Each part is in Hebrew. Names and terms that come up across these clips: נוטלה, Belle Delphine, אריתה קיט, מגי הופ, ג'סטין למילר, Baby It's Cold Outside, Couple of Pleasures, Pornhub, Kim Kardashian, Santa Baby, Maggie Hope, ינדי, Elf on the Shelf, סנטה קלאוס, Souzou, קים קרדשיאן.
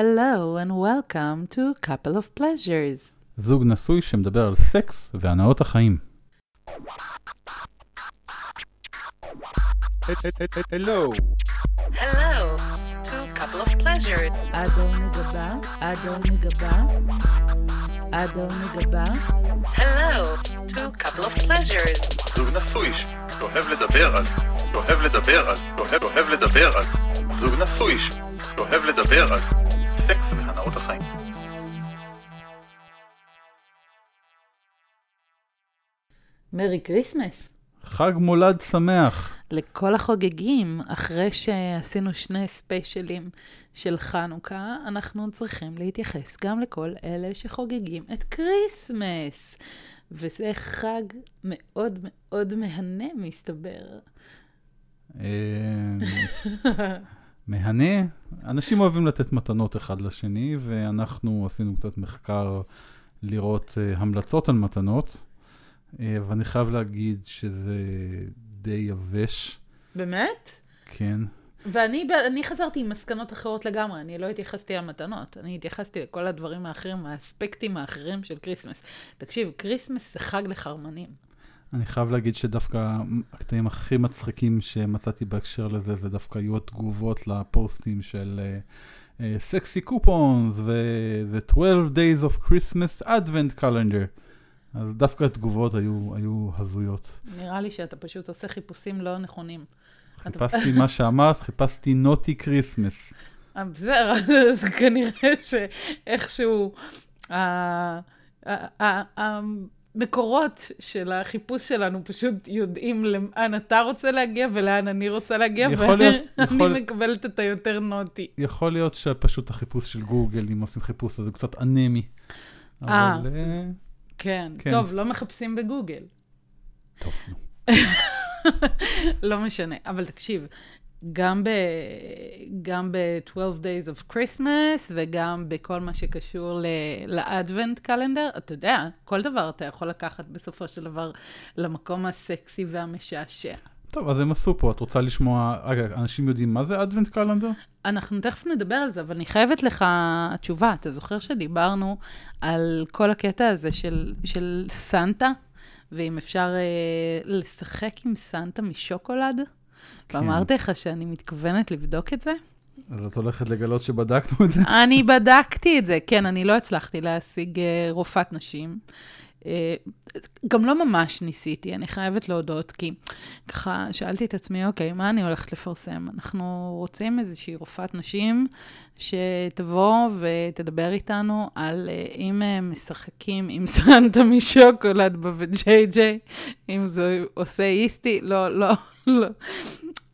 Hello and welcome to Couple of Pleasures. זוג נשוי שמדבר על סקס והנאות החיים. Hello. Hello to Couple of Pleasures. אדון מגבה. Hello to Couple of Pleasures. זוג נשוי שאוהב לדבר על. זוג נשוי שאוהב לדבר על. סקס והנאות החיים. מרי קריסמס. חג מולד שמח. לכל החוגגים, אחרי שעשינו שני ספיישלים של חנוכה, אנחנו צריכים להתייחס גם לכל אלה שחוגגים את קריסמס. וזה חג מאוד מאוד מהנה מסתבר. מהנה. אנשים אוהבים לתת מתנות אחד לשני, ואנחנו עשינו קצת מחקר לראות המלצות על מתנות, ואני חייב להגיד שזה די יבש. באמת? כן. ואני חזרתי עם מסקנות אחרות לגמרי, אני לא התייחסתי למתנות, אני התייחסתי לכל הדברים האחרים, האספקטים האחרים של קריסמס. תקשיב, קריסמס זה חג לחרמנים. אני חייב להגיד שדווקא הקטעים הכי מצחיקים שמצאתי בהקשר לזה, זה דווקא היו התגובות לפוסטים של סקסי קופונס ו-The 12 Days of Christmas Advent Calendar. אז דווקא התגובות היו הזויות. נראה לי שאתה פשוט עושה חיפושים לא נכונים. חיפשתי מה שאמרת, חיפשתי נוטי קריסמס. בסדר, אז כנראה שאיכשהו מקורות של החיפוש שלנו פשוט יודעים לאן אתה רוצה להגיע ולאן אני רוצה להגיע, ואני מקבלת את היותר נוטי. יכול להיות שפשוט החיפוש של גוגל, אם עושים חיפוש, אז הוא קצת אנמי. אבל כן, טוב, לא מחפשים בגוגל. טוב, נו. לא משנה, אבל תקשיב, גם ב-12 Days of Christmas, וגם בכל מה שקשור לאדוונט קלנדר, אתה יודע, כל דבר אתה יכול לקחת בסופו של דבר למקום הסקסי והמשעשע. טוב, אז הם עשו פה, את רוצה לשמוע, אנשים יודעים מה זה אדוונט קלנדר? אנחנו תכף נדבר על זה, אבל אני חייבת לך התשובה, אתה זוכר שדיברנו על כל הקטע הזה של סנטה, ואם אפשר לשחק עם סנטה משוקולד? ואמרתי לך שאני מתכוונת לבדוק את זה? אז את הולכת לגלות שבדקנו את זה? אני בדקתי את זה, כן, אני לא הצלחתי להשיג רופאת נשים. גם לא ממש ניסיתי, אני חייבת להודות, כי ככה שאלתי את עצמי, אוקיי, מה אני הולכת לפרסם? אנחנו רוצים איזושהי רופאת נשים שתבוא ותדבר איתנו על אם הם משחקים עם סנטה משוקולד בג'יי ג'יי, אם זה עושה איסטי, לא.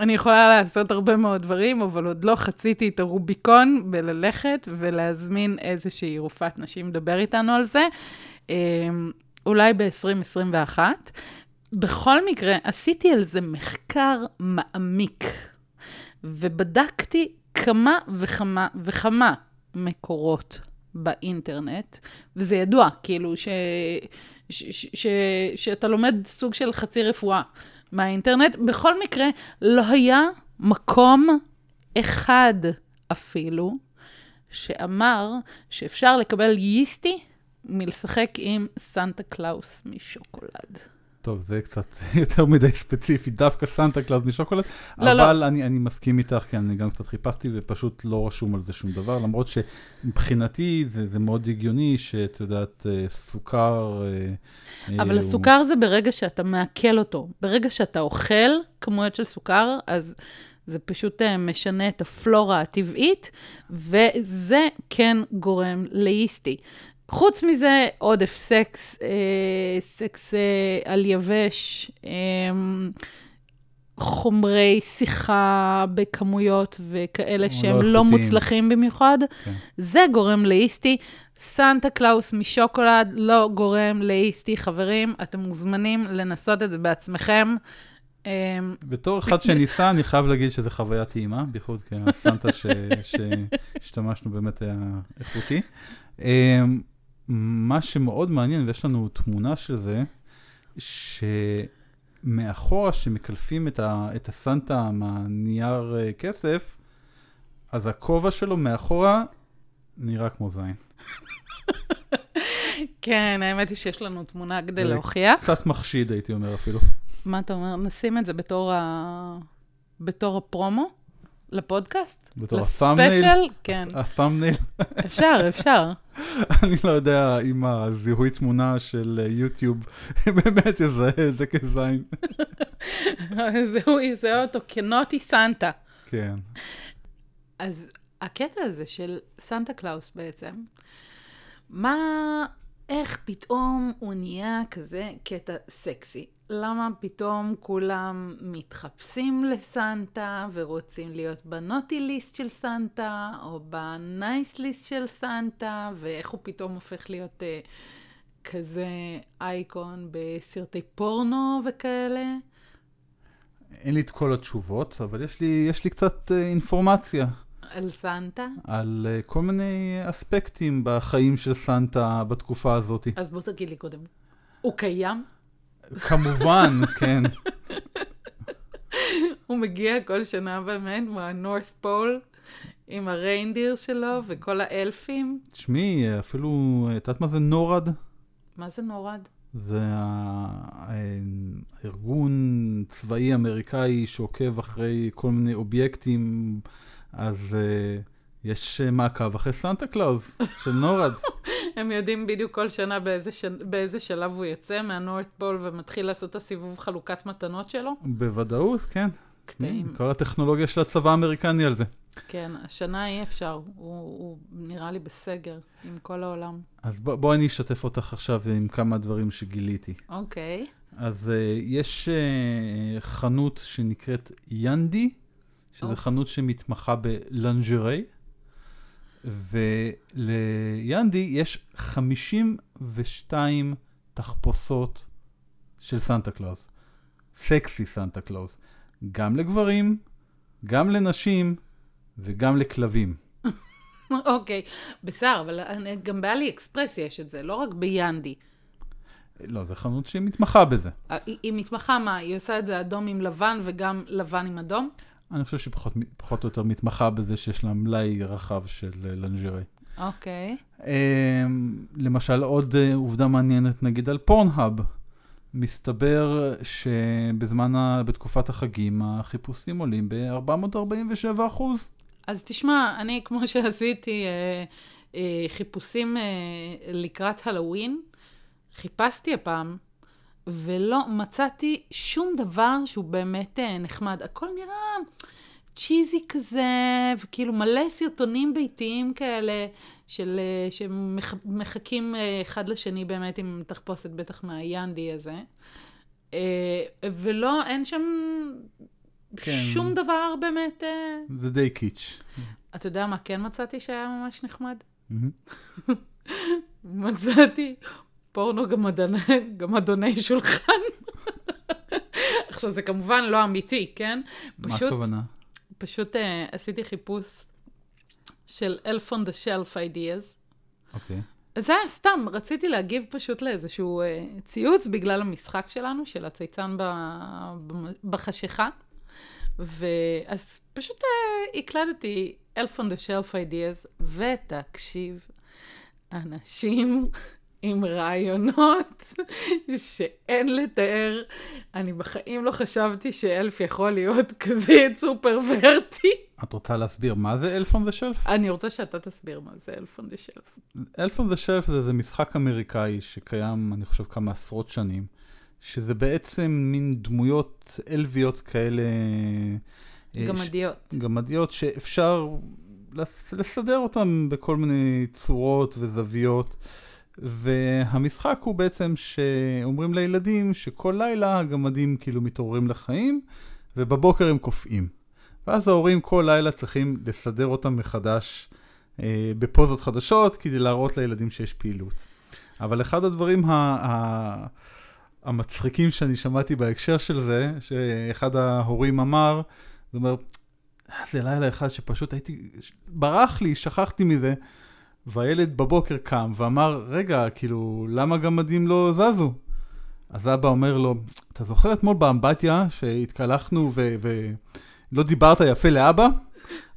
אני יכולה לעשות הרבה מאוד דברים, אבל עוד לא חציתי את הרוביקון בללכת ולהזמין איזושהי רופאת נשים לדבר איתנו על זה. אולי ב-2021. בכל מקרה, עשיתי על זה מחקר מעמיק, ובדקתי כמה וכמה וכמה מקורות באינטרנט, וזה ידוע, כאילו, שאתה לומד סוג של חצי רפואה מהאינטרנט. בכל מקרה, לא היה מקום אחד אפילו, שאמר שאפשר לקבל ייסטי, מלשחק עם סנטה קלאוס משוקולד. טוב, זה קצת יותר מדי ספציפי, דווקא סנטה קלאוס משוקולד, אבל אני מסכים איתך, כי אני גם קצת חיפשתי, ופשוט לא רשום על זה שום דבר, למרות שמבחינתי זה מאוד הגיוני, שאת יודעת, סוכר... אבל הסוכר זה ברגע שאתה מעכל אותו, ברגע שאתה אוכל כמויות של סוכר, אז... זה פשוט משנה את הפלורה הטבעית, וזה כן גורם לייסטי. חוץ מזה, עודף סקס, סקס על יבש, חומרי שיחה בכמויות וכאלה שהם לא מוצלחים במיוחד, זה גורם לאיסטי. סנטה קלאוס משוקולד לא גורם לאיסטי, חברים, אתם מוזמנים לנסות את זה בעצמכם. בתור אחד שניסה, אני חייב להגיד שזה חוויה טעימה, בייחוד כי הסנטה שהשתמשנו באמת היה איכותי. מה שמאוד מעניין, ויש לנו תמונה של זה, שמאחורה שמקלפים את הסנטה מהנייר כסף, אז הכובע שלו מאחורה נראה כמו זין. כן, האמת היא שיש לנו תמונה כדי להוכיח. קצת מחשיד, הייתי אומר אפילו. מה אתה אומר? נשים את זה בתור הפרומו? לפודקאסט? בתור הסאמנייל? לספשייל? כן. הסאמנייל? אפשר. אני לא יודע אם הזיהוי תמונה של יוטיוב באמת יזהה את זה כזין. זהו יזהה אותו כנוטי סנטה. כן. אז הקטע הזה של סנטה קלאוס בעצם, איך פתאום הוא נהיה כזה קטע סקסי? למה פתאום כולם מתחפשים לסנטה ורוצים להיות בנוטי ליסט של סנטה או בנייס ליסט של סנטה, ואיך הוא פתאום הופך להיות כזה אייקון בסרטי פורנו וכאלה? אין לי את כל התשובות, אבל יש לי קצת אינפורמציה. על סנטה? על כל מיני אספקטים בחיים של סנטה בתקופה הזאת. אז בוא תגיד לי קודם, הוא קיים? כמובן, כן. הוא מגיע כל שנה באמת מהנורת פול עם הריינדיר שלו וכל האלפים. תשמעי, אפילו, את יודעת מה זה נורד? מה זה נורד? זה הארגון צבאי אמריקאי שעוקב אחרי כל מיני אובייקטים, אז יש מעקב אחרי סנטה קלאוס של נורד. הם יודעים בדיוק כל שנה באיזה שלב הוא יוצא מהנורת פול ומתחיל לעשות את הסיבוב חלוקת מתנות שלו. בוודאות, כן. קטעים. כל הטכנולוגיה של הצבא האמריקני על זה. כן, השנה אי אפשר. הוא נראה לי בסגר עם כל העולם. אז בואי אני אשתף אותך עכשיו עם כמה דברים שגיליתי. אוקיי. אז יש חנות שנקראת ינדי, שזו חנות שמתמחה בלנג'רי, ולינדי יש 52 תחפושות של סנטה קלאוס. סקסי סנטה קלאוס. גם לגברים, גם לנשים, וגם לכלבים. אוקיי. בסדר, אבל גם באלי אקספרס יש את זה, לא רק בינדי. לא, זו חנות שהיא מתמחה בזה. היא מתמחה מה? היא עושה את זה אדום עם לבן וגם לבן עם אדום? אני חושב שהיא פחות או יותר מתמחה בזה שיש לה מלאי רחב של לנג'רי. אוקיי. למשל, עוד עובדה מעניינת, נגיד על פורנהאב. מסתבר שבתקופת החגים החיפושים עולים ב-447%. אז תשמע, אני כמו שעשיתי חיפושים לקראת הלווין, חיפשתי הפעם, ולא מצאתי שום דבר שהוא באמת נחמד. הכל נראה צ'יזי כזה, וכאילו מלא סרטונים ביתיים כאלה, שמחכים אחד לשני באמת עם תחפושת בטח מהיינדי הזה. ולא, אין שם שום דבר באמת. זה די קיץ'. אתה יודע מה כן מצאתי שהיה ממש נחמד? מצאתי פורנו גם אדוני שולחן. עכשיו, זה כמובן לא אמיתי, כן? מה הכוונה? פשוט עשיתי חיפוש של Elf on the Shelf ideas. אוקיי. זה היה סתם, רציתי להגיב פשוט לאיזשהו ציוץ בגלל המשחק שלנו, של הציצן בחשיכה. ואז פשוט הקלדתי Elf on the Shelf ideas, ותקשיב, אנשים עם רעיונות שאין לתאר. אני בחיים לא חשבתי שאלף יכול להיות כזה יצור פרוורטי. את רוצה להסביר מה זה Elf on the Shelf? אני רוצה שאתה תסביר מה זה Elf on the Shelf. Elf on the Shelf זה משחק אמריקאי שקיים, אני חושב, כמה עשרות שנים, שזה בעצם מין דמויות אלוויות כאלה, גמדיות, שאפשר לסדר אותן בכל מיני צורות וזוויות. והמשחק הוא בעצם שאומרים לילדים שכל לילה הגמדים כאילו מתעוררים לחיים, ובבוקר הם קופאים. ואז ההורים כל לילה צריכים לסדר אותם מחדש בפוזות חדשות, כדי להראות לילדים שיש פעילות. אבל אחד הדברים המצחיקים שאני שמעתי בהקשר של זה, שאחד ההורים אמר, זאת אומרת, זה לילה אחד שפשוט ברח לי, שכחתי מזה, והילד בבוקר קם ואמר, רגע, כאילו, למה גמדים לא זזו? אז אבא אומר לו, אתה זוכר אתמול באמבטיה שהתקלחנו ולא דיברת יפה לאבא?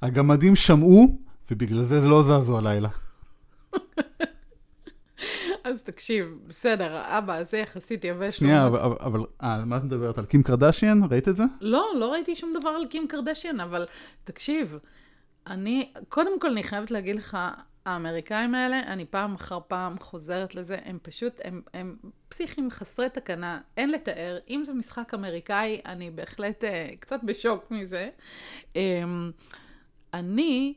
הגמדים שמעו, ובגלל זה לא זזו הלילה. אז תקשיב, בסדר, אבא, זה יחסית יבש. שנייה, אבל מה את מדברת? על קים קרדשיאן? ראית את זה? לא, לא ראיתי שום דבר על קים קרדשיאן, אבל תקשיב, אני, קודם כל אני חייבת להגיד לך, האמריקאים האלה, אני פעם אחר פעם חוזרת לזה, הם פשוט, הם פסיכים חסרי תקנה, אין לתאר, אם זה משחק אמריקאי, אני בהחלט קצת בשוק מזה. אני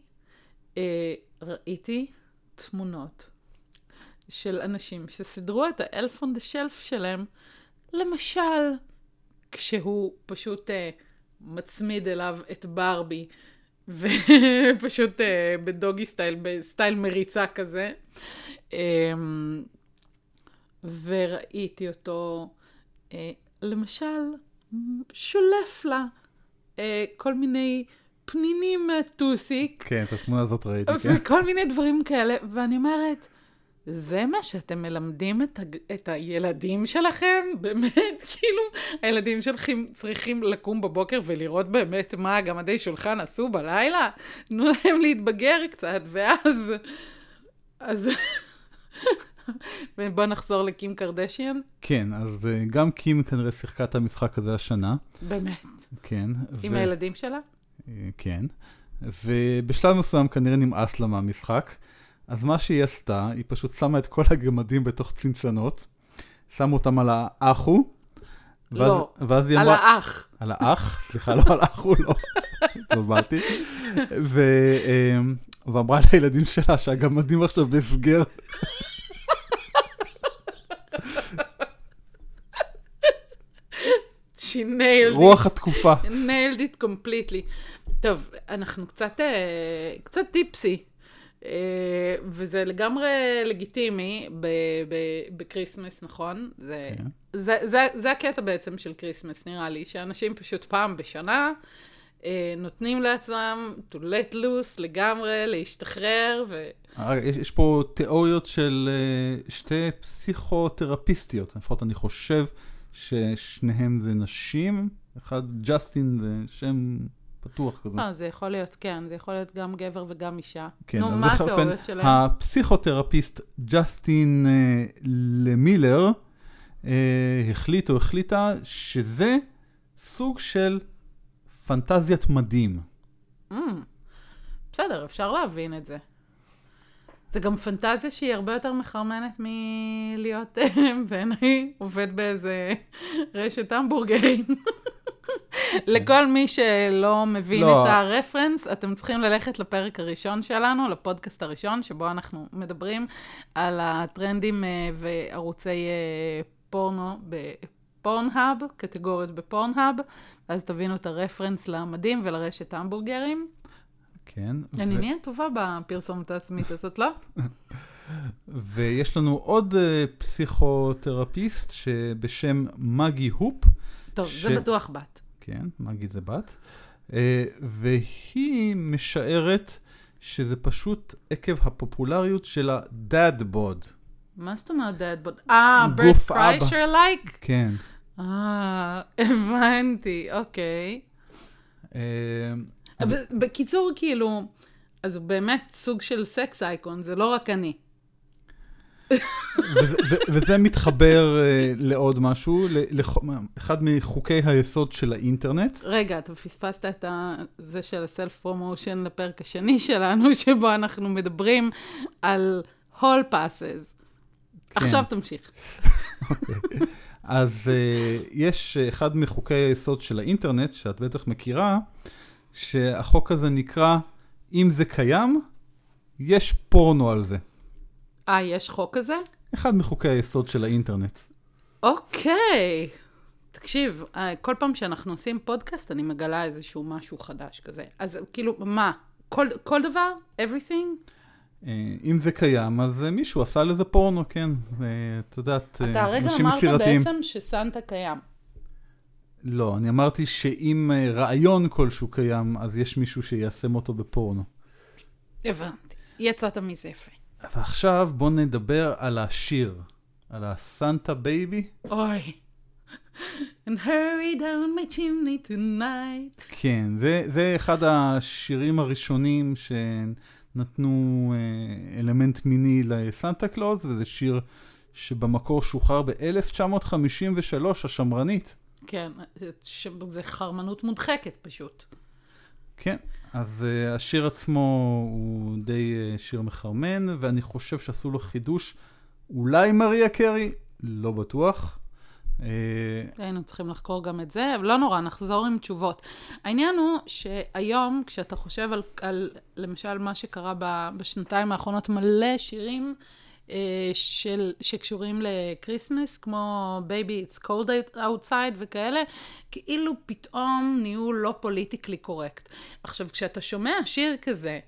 ראיתי תמונות של אנשים שסדרו את ה-Elf on the Shelf שלהם, למשל, כשהוא פשוט מצמיד אליו את ברבי, ופשוט בדוגי סטייל, בסטייל מריצה כזה. וראיתי אותו, למשל, שולף לה כל מיני פנינים מהטוסיק. כן, את התמונה הזאת ראיתי. וכל מיני דברים כאלה, ואני אומרת, זה מה שאתם מלמדים את הילדים שלכם? באמת, כאילו, הילדים שלכם צריכים לקום בבוקר ולראות באמת מה הגמדי שולחן עשו בלילה? תנו להם להתבגר קצת, ואז... ובוא נחזור לקים קרדשיאן. כן, אז גם קים כנראה שיחקה את המשחק הזה השנה. באמת. כן. עם הילדים שלה? כן. ובשלב מסוים כנראה נמאס לה מהמשחק. אז מה שהיא עשתה, היא פשוט שמה את כל הגמדים בתוך צנצנות, שמה אותם על האחו, ואז, לא, ואז היא אמרה... על האח. על האח, סליחה, לא על האחו, לא. תובלתי. ואמרה לילדים שלה שהגמדים עכשיו בסגר. רוח התקופה. nailed it completely. טוב, אנחנו קצת טיפסי. וזה לגמרי לגיטימי בקריסמס, נכון? זה הקטע בעצם של קריסמס, נראה לי, שאנשים פשוט פעם בשנה נותנים לעצמם to let loose לגמרי, להשתחרר. יש פה תיאוריות של שתי פסיכותרפיסטיות, לפחות אני חושב ששניהם זה נשים, אחד ג'סטין זה שם... פתוח כזה. זה יכול להיות, כן, זה יכול להיות גם גבר וגם אישה. כן, נו, מה התיאוריות שלהם? הפסיכותרפיסט ג'סטין למילר החליט או החליטה שזה סוג של פנטזיית מדהים. בסדר, אפשר להבין את זה. זה גם פנטזיה שהיא הרבה יותר מחרמנת מלהיות בעיניי עובד באיזה רשת המבורגרים. לכל מי שלא מבין את הרפרנס, אתם צריכים ללכת לפרק הראשון שלנו, לפודקאסט הראשון, שבו אנחנו מדברים על הטרנדים וערוצי פורנו בפורנהאב, קטגוריות בפורנהאב, אז תבינו את הרפרנס למדים ולרשת המבורגרים. כן. אני נהיה טובה בפרסומת העצמית הזאת, לא? ויש לנו עוד פסיכותרפיסט שבשם מגי הופ. טוב, זה בטוח בת. כן, מגי זה בת. והיא משערת שזה פשוט עקב הפופולריות של ה-dad bod. מה זאת אומרת dad bod? ברד פריישר לייק? כן. הבנתי, אוקיי. אבל בקיצור, כאילו, אז באמת סוג של סקס אייקון, זה לא רק אני. וזה מתחבר לעוד משהו, אחד מחוקי היסוד של האינטרנט. רגע, אתה פספסת את זה של הסלף פרומושן לפרק השני שלנו, שבו אנחנו מדברים על הול פאסס. עכשיו תמשיך. אז יש אחד מחוקי היסוד של האינטרנט, שאת בטח מכירה, שהחוק הזה נקרא, אם זה קיים, יש פורנו על זה. יש חוק כזה? אחד מחוקי היסוד של האינטרנט. אוקיי. תקשיב, כל פעם שאנחנו עושים פודקאסט, אני מגלה איזשהו משהו חדש כזה. אז כאילו, מה? כל דבר? Everything? אם זה קיים, אז מישהו עשה לזה פורנו, כן. אתה יודעת, אנשים יצירתיים. אתה הרגע אמרת בעצם שסנטה קיים. לא, אני אמרתי שאם רעיון כלשהו קיים, אז יש מישהו שיעשם אותו בפורנו. הבנתי. יצאת מזה יפה. ועכשיו בואו נדבר על השיר, על הסנטה בייבי. אוי. And hurry down my chimney tonight. כן, זה אחד השירים הראשונים שנתנו אלמנט מיני לסנטה קלוז, וזה שיר שבמקור שוחרר ב-1953, השמרנית. כן, זה חרמנות מודחקת פשוט. כן, אז השיר עצמו הוא די שיר מחרמן, ואני חושב שעשו לו חידוש, אולי מריה קרי, לא בטוח. היינו צריכים לחקור גם את זה, אבל לא נורא, נחזור עם תשובות. העניין הוא שהיום, כשאתה חושב על למשל מה שקרה בשנתיים האחרונות, מלא שירים שקשורים לקריסמס, כמו Baby It's Cold Outside וכאלה, כאילו פתאום נהיו לא פוליטיקלי קורקט. עכשיו, כשאתה שומע שיר כזה,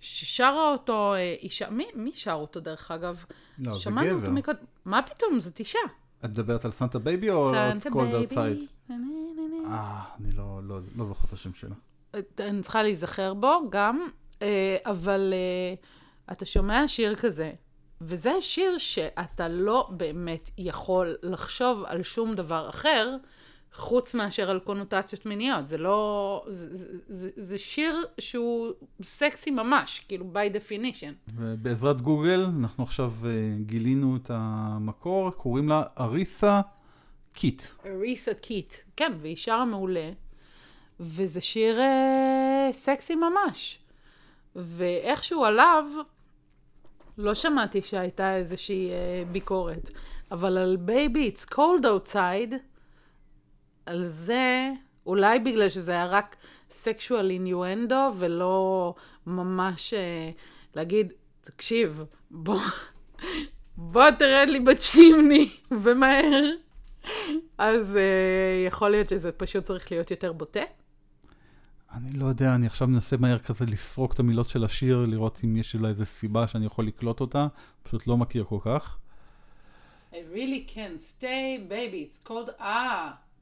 ששרה אותו אישה, מי שר אותו דרך אגב? לא, זה גבר. מה פתאום? זאת אישה. את מדברת על סנטה בייבי או It's Cold Outside? אני לא זוכר את השם שלה. אני צריכה להיזכר בו גם, אבל אתה שומע שיר כזה, וזה שיר שאתה לא באמת יכול לחשוב על שום דבר אחר, חוץ מאשר על קונוטציות מיניות. זה לא... זה שיר שהוא סקסי ממש, כאילו by definition. ובעזרת גוגל, אנחנו עכשיו גילינו את המקור, קוראים לה אריתה קיט. אריתה קיט, כן, והיא שרה מעולה. וזה שיר סקסי ממש. ואיכשהו עליו... לא שמעתי שהייתה איזושהי ביקורת, אבל על Baby It's Cold Outside, על זה, אולי בגלל שזה היה רק sexual innuendo, ולא ממש להגיד, תקשיב, בוא תרד לי בצ'ימני, ומהר. אז יכול להיות שזה פשוט צריך להיות יותר בוטה. אני לא יודע, אני עכשיו מנסה מהר כזה לסרוק את המילות של השיר, לראות אם יש אולי איזו סיבה שאני יכול לקלוט אותה, פשוט לא מכיר כל כך. I really can't stay, baby, it's cold,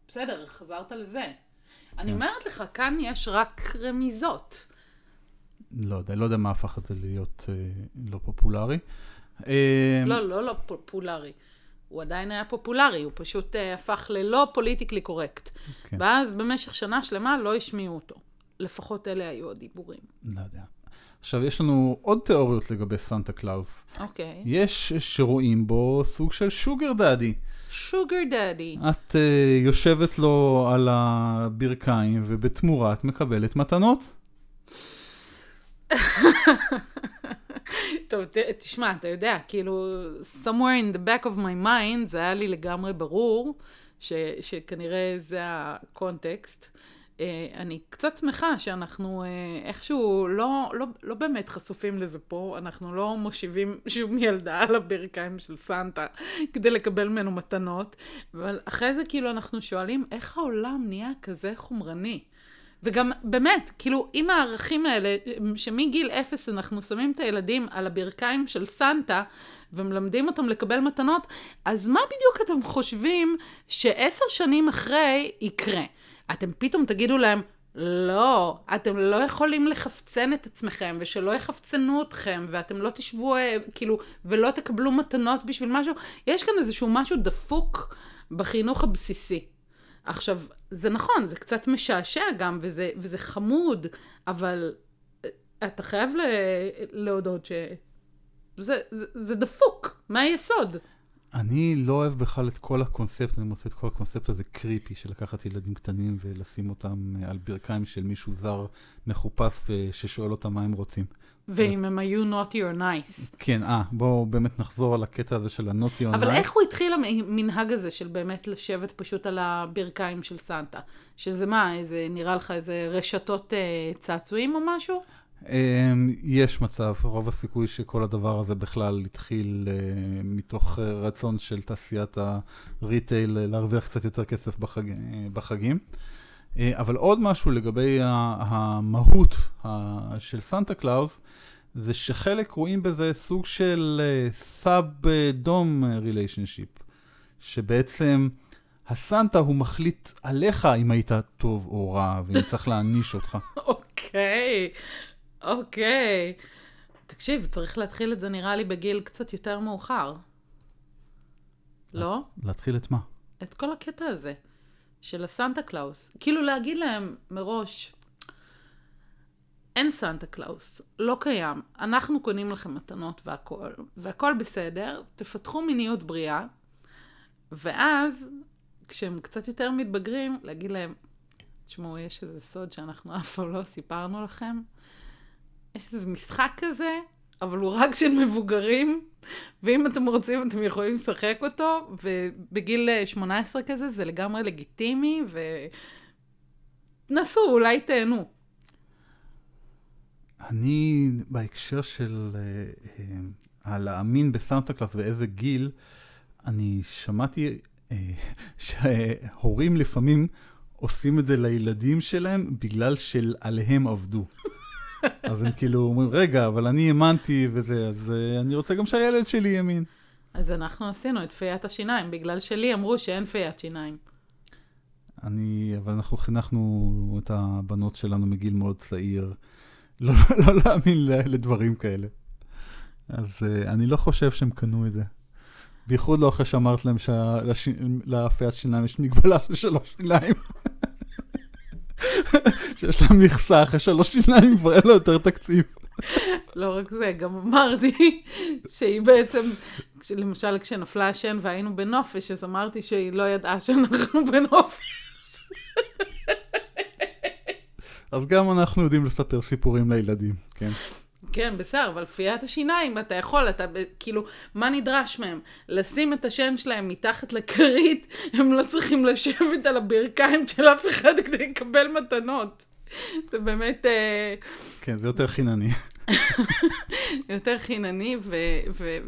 בסדר, חזרת על זה. Yeah. אני אומרת לך, כאן יש רק רמיזות. לא יודע מה הפך את זה להיות לא פופולרי. לא פופולרי. הוא עדיין היה פופולרי, הוא פשוט הפך ללא פוליטיקלי קורקט. Okay. ואז במשך שנה שלמה לא השמיעו אותו. לפחות אלה היו הדיבורים. לא יודע. עכשיו, יש לנו עוד תיאוריות לגבי סנטה קלאוס. אוקיי. יש שרואים בו סוג של שוגר דאדי. שוגר דאדי. את יושבת לו על הברכיים, ובתמורה את מקבלת מתנות. טוב, תשמע, אתה יודע, כאילו, somewhere in the back of my mind, זה היה לי לגמרי ברור, שכנראה זה הקונטקסט. אני קצת שמחה שאנחנו איכשהו לא באמת חשופים לזה פה, אנחנו לא מושיבים שום ילדה על הברכיים של סנטה כדי לקבל ממנו מתנות, אבל אחרי זה כאילו אנחנו שואלים איך העולם נהיה כזה חומרני. וגם באמת, כאילו, עם הערכים האלה, שמגיל 0 אנחנו שמים את הילדים על הברכיים של סנטה, ומלמדים אותם לקבל מתנות, אז מה בדיוק אתם חושבים ש10 שנים אחרי יקרה? אתם פתאום תגידו להם, לא, אתם לא יכולים לחפצן את עצמכם, ושלא יחפצנו אתכם, ואתם לא תשבו, כאילו, ולא תקבלו מתנות בשביל משהו. יש כאן איזשהו משהו דפוק בחינוך הבסיסי. עכשיו, זה נכון, זה קצת משעשע גם, וזה חמוד, אבל אתה חייב להודות שזה דפוק, מהיסוד. אני לא אוהב בכלל את כל הקונספט, אני מוצא את כל הקונספט הזה קריפי, של לקחת ילדים קטנים ולשים אותם על ברכיים של מישהו זר מחופש ששואל אותם מה הם רוצים. ואם הם היו not your nice. כן, בואו באמת נחזור על הקטע הזה של ה-not your nice. אבל איך הוא התחיל המנהג הזה של באמת לשבת פשוט על הברכיים של סנטה? שזה מה, נראה לך איזה רשתות צעצועים או משהו? יש מצב, רוב הסיכוי שכל הדבר הזה בכלל התחיל מתוך רצון של תעשיית הריטייל להרוויח קצת יותר כסף בחגים. אבל עוד משהו לגבי המהות של סנטה קלאוס, זה שחלק רואים בזה סוג של סאב-דום ריליישנשיפ, שבעצם הסנטה הוא מחליט עליך אם היית טוב או רע, ואם צריך להעניש אותך. אוקיי. תקשיב, צריך להתחיל את זה נראה לי בגיל קצת יותר מאוחר. לא? להתחיל את מה? את כל הקטע הזה. של הסנטה קלאוס, כאילו להגיד להם מראש, אין סנטה קלאוס, לא קיים, אנחנו קונים לכם מתנות והכל, והכל בסדר, תפתחו מיניות בריאה, ואז כשהם קצת יותר מתבגרים, להגיד להם, תשמעו, יש איזה סוד שאנחנו אף פעם לא סיפרנו לכם, יש איזה משחק כזה, אבל הוא רק של מבוגרים, ואם אתם רוצים אתם יכולים לשחק אותו, ובגיל 18 כזה זה לגמרי לגיטימי, ונסו, אולי תהנו. אני בהקשר של להאמין בסנטה קלאוס ואיזה גיל, אני שמעתי שההורים לפעמים עושים את זה לילדים שלהם בגלל שעליהם עבדו. אז הם כאילו אומרים, רגע, אבל אני האמנתי וזה, אז אני רוצה גם שהילד שלי יאמין. אז אנחנו עשינו את פיית השיניים, בגלל שלי אמרו שאין פיית שיניים. אבל אנחנו חינכנו את הבנות שלנו מגיל מאוד צעיר, לא להאמין לדברים כאלה. אז אני לא חושב שהם קנו את זה. בייחוד לא אחרי שאמרת להם שלאפיית שיניים יש מגבלה של 3 שיניים. שיש להם מכסה אחרי 3 שיניים כבר אין לה יותר תקציב. לא רק זה, גם אמרתי שהיא בעצם, למשל כשנפלה השן והיינו בנופש, אז אמרתי שהיא לא ידעה שאנחנו בנופש. אז גם אנחנו יודעים לספר סיפורים לילדים, כן. כן, בסדר, אבל פיית השיניים, אתה יכול, אתה כאילו, מה נדרש מהם? לשים את השן שלהם מתחת לכרית, הם לא צריכים לשבת על הברכיים של אף אחד כדי לקבל מתנות. זה באמת... כן, זה יותר חינני. יותר חינני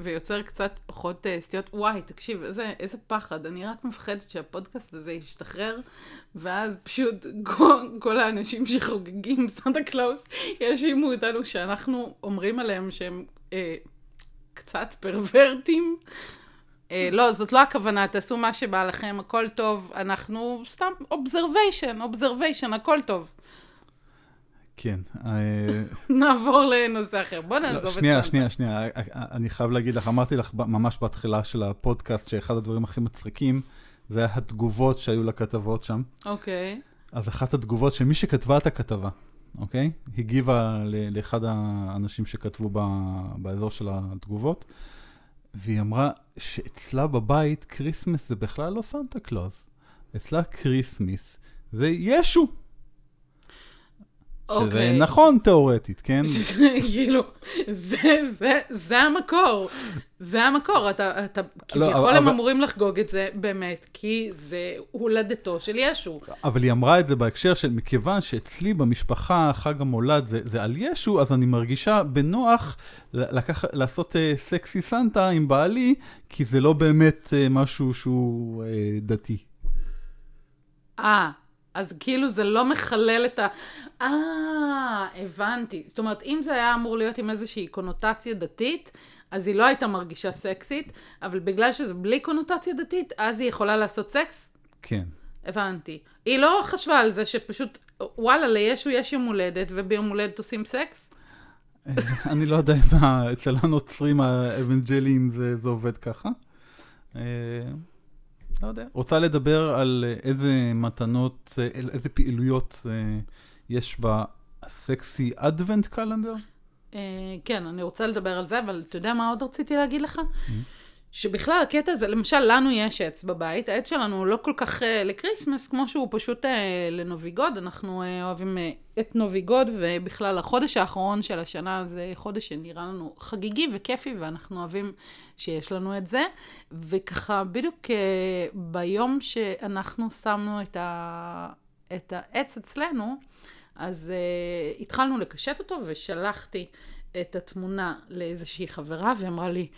ויוצר קצת פחות סטיות. וואי, תקשיב, איזה פחד. אני רק מפחדת שהפודקאסט הזה ישתחרר, ואז פשוט כל האנשים שחוגגים סנטה קלאוס יאשימו אותנו שאנחנו אומרים עליהם שהם קצת פרוורטים. לא, זאת לא הכוונה, תעשו מה שבא לכם, הכל טוב. אנחנו סתם observation, הכל טוב. כן. נעבור לנושא אחר. בוא נעזוב את זה. שנייה. אני חייב להגיד לך, אמרתי לך ממש בהתחלה של הפודקאסט, שאחד הדברים הכי מצחיקים, זה התגובות שהיו לכתבות שם. אוקיי. אז אחת התגובות שמי שכתבה את הכתבה, אוקיי? הגיבה לאחד האנשים שכתבו באזור של התגובות, והיא אמרה שאצלה בבית קריסמס זה בכלל לא סנטה קלאוס. אצלה קריסמס זה ישו. שזה נכון תיאורטית, כן? כאילו, זה המקור, אתה כביכול הם אמורים לחגוג את זה באמת, כי זה הולדתו של ישו. אבל היא אמרה את זה בהקשר של, מכיוון שאצלי במשפחה חג המולד זה על ישו, אז אני מרגישה בנוח לעשות סקסי סנטה עם בעלי, כי זה לא באמת משהו שהוא דתי. אז כאילו זה לא מחלל את הבנתי. זאת אומרת, אם זה היה אמור להיות עם איזושהי קונוטציה דתית, אז היא לא הייתה מרגישה סקסית, אבל בגלל שזה בלי קונוטציה דתית, אז היא יכולה לעשות סקס? כן. הבנתי. היא לא חשבה על זה שפשוט, וואלה, לישו יש יום הולדת, וביום הולדת עושים סקס? אני לא יודע מה, אצל הנוצרים האבנג'לים זה עובד ככה. לא יודע. רוצה לדבר על איזה מתנות, איזה פעילויות יש בסקסי אדוונט קלנדר? כן, אני רוצה לדבר על זה, אבל אתה יודע מה עוד רציתי להגיד לך? שבכלל הקטע הזה, למשל לנו יש עץ בבית, העץ שלנו לא כל כך לקריסמס, כמו שהוא פשוט לנוביגוד, אנחנו אוהבים את נוביגוד, ובכלל החודש האחרון של השנה זה חודש שנראה לנו חגיגי וכיפי, ואנחנו אוהבים שיש לנו את זה, וככה בדיוק ביום שאנחנו שמנו את העץ אצלנו, אז התחלנו לקשט אותו, ושלחתי את התמונה לאיזושהי חברה, ואמרה לי,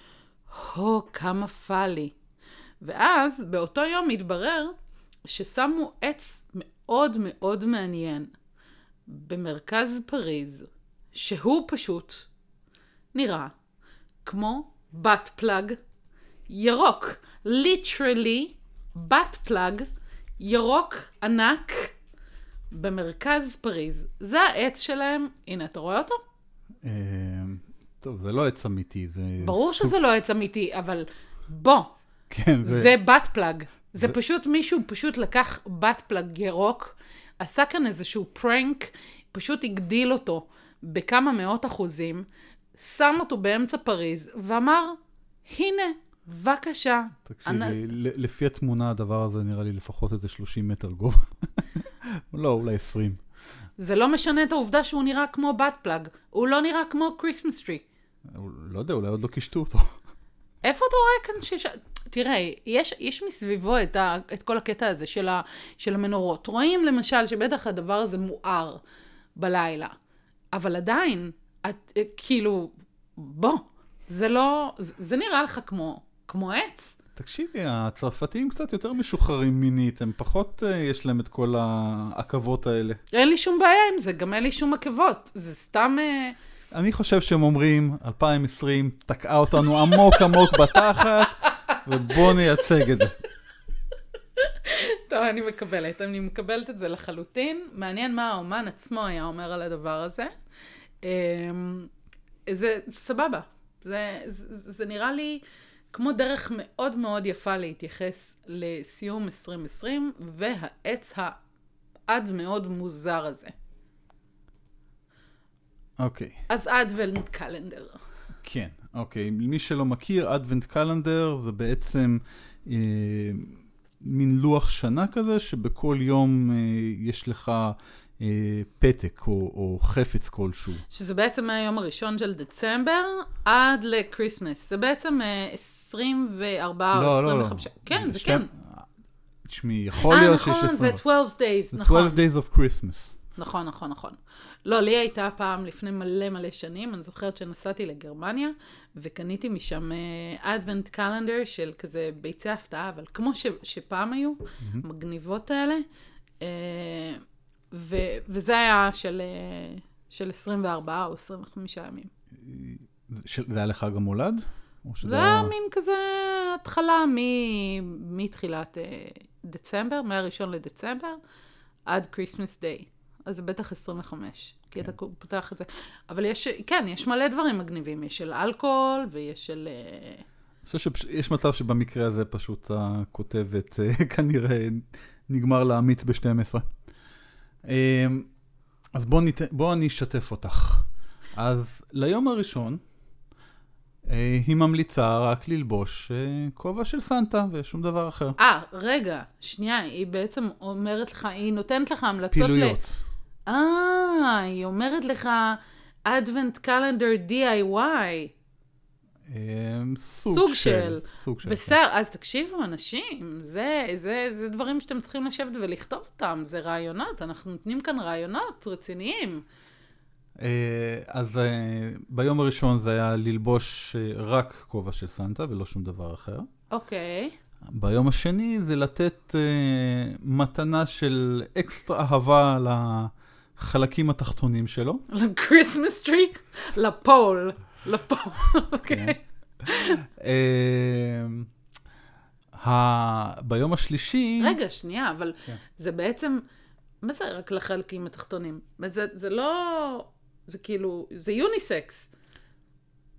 כמה פאלי. ואז באותו יום מתברר ששמו עץ מאוד מאוד מעניין במרכז פריז, שהוא פשוט נראה כמו בת פלאג ירוק. Literally בת פלאג ירוק ענק במרכז פריז. זה העץ שלהם. הנה, אתה רואה אותו? טוב, זה לא עץ אמיתי, זה... ברור שזה לא עץ אמיתי, אבל בוא, כן, זה בת פלאג. זה פשוט מישהו פשוט לקח בת פלאג ירוק, עשה כאן איזשהו פרנק, פשוט הגדיל אותו בכמה מאות אחוזים, שם אותו באמצע פריז, ואמר, הנה, בבקשה. תקשיבי, לפי התמונה הדבר הזה נראה לי לפחות איזה 30 מטר גובה. לא, אולי 20. זה לא משנה את העובדה שהוא נראה כמו בת פלאג. הוא לא נראה כמו קריסמס טרי. לא יודע, אולי עוד לא קשטו אותו. איפה אתה רואה כאן שיש... תראה, יש מסביבו את כל הקטע הזה של המנורות. רואים למשל שבטח הדבר הזה מואר בלילה. אבל עדיין, את, כאילו, בוא. זה לא, זה נראה לך כמו עץ. תקשיבי, הצרפתיים קצת יותר משוחררים מינית, הם פחות יש להם את כל העקבות האלה. אין לי שום בעיה עם זה, גם אין לי שום עקבות, זה סתם... אני חושב שהם אומרים, 2020 תקעה אותנו עמוק עמוק בתחת, ובוא נייצג את זה. טוב, אני מקבלת את זה לחלוטין. מעניין מה האומן עצמו היה אומר על הדבר הזה. זה סבבה. זה נראה לי כמו דרך מאוד מאוד יפה להתייחס לסיום 2020 והעץ העד מאוד מוזר הזה. אוקיי. אז אדוונט קלנדר. כן, אוקיי. מי שלא מכיר, אדוונט קלנדר זה בעצם מין לוח שנה כזה שבכל יום יש לך פתק או חפץ כלשהו. שזה בעצם מהיום הראשון של דצמבר עד לקריסמס. זה בעצם 24 או 25. כן, זה כן. תשמעי, יכול להיות שיש 20. זה 12 days, נכון. זה 12 days of Christmas. נכון, נכון, נכון. לא, לי הייתה פעם לפני מלא מלא שנים, אני זוכרת שנסעתי לגרמניה, וקניתי משם אדוונט קלנדר של כזה ביצי הפתעה, אבל כמו שפעם היו, מגניבות האלה, וזה היה של 24 או 25 ימים. זה היה לך גם מולד? זה היה מין כזה התחלה מתחילת דצמבר, מהראשון לדצמבר, עד קריסמס דיי. אז זה בטח 25, כי אתה פותח את זה. אבל יש, כן, יש מלא דברים מגניבים. יש של אלכוהול ויש של... יש מצב שבמקרה הזה פשוט הכותבת כנראה נגמר להמיץ ב-12. אז בוא אני אשתף אותך. אז ליום הראשון היא ממליצה רק ללבוש כובע של סנטה ושום דבר אחר. רגע, שנייה, היא בעצם אומרת לך, היא נותנת לך המלצות פעילויות. היא אומרת לך אדוונט קלנדר DIY. סוג של. בסדר, אז תקשיבו אנשים, זה דברים שאתם צריכים לשבת ולכתוב אותם, זה רעיונות, אנחנו נותנים כאן רעיונות רציניים. אז ביום הראשון זה היה ללבוש רק כובע של סנטה ולא שום דבר אחר. אוקיי. ביום השני זה לתת מתנה של אקסטרה אהבה לחלקים התחתונים שלו. לקריסמס טרי, לפול. לפה, אוקיי. ביום השלישי... רגע, שנייה, אבל זה בעצם... מה זה רק לחלקים התחתונים? זה לא... זה כאילו... זה יוניסקס.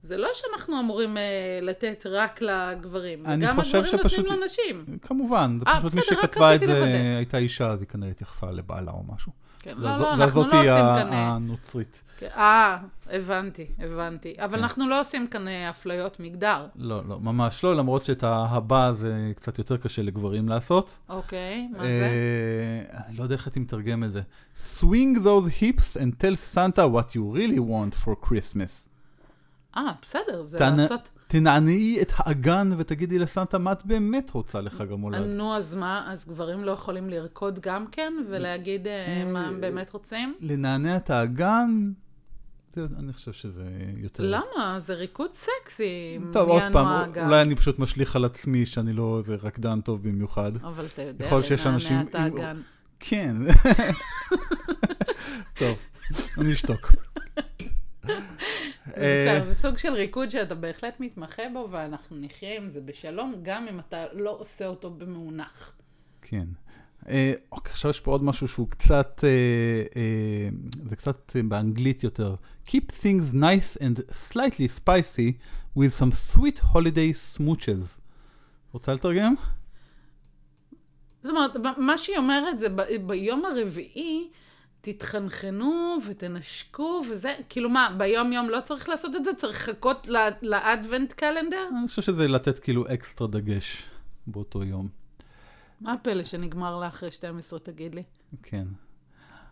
זה לא שאנחנו אמורים לתת רק לגברים. גם הגברים נותנים לנשים. כמובן, זה פשוט מי שכתבה את זה הייתה אישה, אז היא כנראה התייחסה לבעלה או משהו. לא, אנחנו לא עושים כאן הנוצרית. הבנתי. אבל אנחנו לא עושים כאן אפליות מגדר. לא, ממש לא, למרות שאת ההבא זה קצת יותר קשה לגברים לעשות. אוקיי, מה זה? אני לא יודע איך תתרגם את זה. Swing those hips and tell Santa what you really want for Christmas. בסדר, זה לעשות... תנענעי את האגן ותגידי לסנטה מה את באמת רוצה לחג המולד. נו, אז מה? אז גברים לא יכולים לרקוד גם כן ולהגיד מה הם באמת רוצים? לנענע את האגן? אני חושב שזה יותר... למה? זה ריקוד סקסי. טוב, עוד פעם, אולי אני פשוט משליך על עצמי שאני לא רקדן טוב במיוחד. אבל אתה יודע, לנענע את האגן. כן. טוב, אני אשתוק. זה סוג של ריקוד שאתה בהחלט מתמחה בו, ואנחנו נחיה עם זה בשלום, גם אם אתה לא עושה אותו במונח. כן. עכשיו יש פה עוד משהו שהוא קצת, זה קצת באנגלית יותר. Keep things nice and slightly spicy with some sweet holiday smooches. רוצה לתרגם? זאת אומרת, מה שהיא אומרת זה ביום הרביעי, תתחנחנו ותנשקו וזה, כאילו מה, ביום יום לא צריך לעשות את זה? צריך לחכות לאדוונט קלנדר? אני חושב שזה לתת כאילו אקסטרה דגש באותו יום. מה הפלא שנגמר לה אחרי 12, תגיד לי? כן.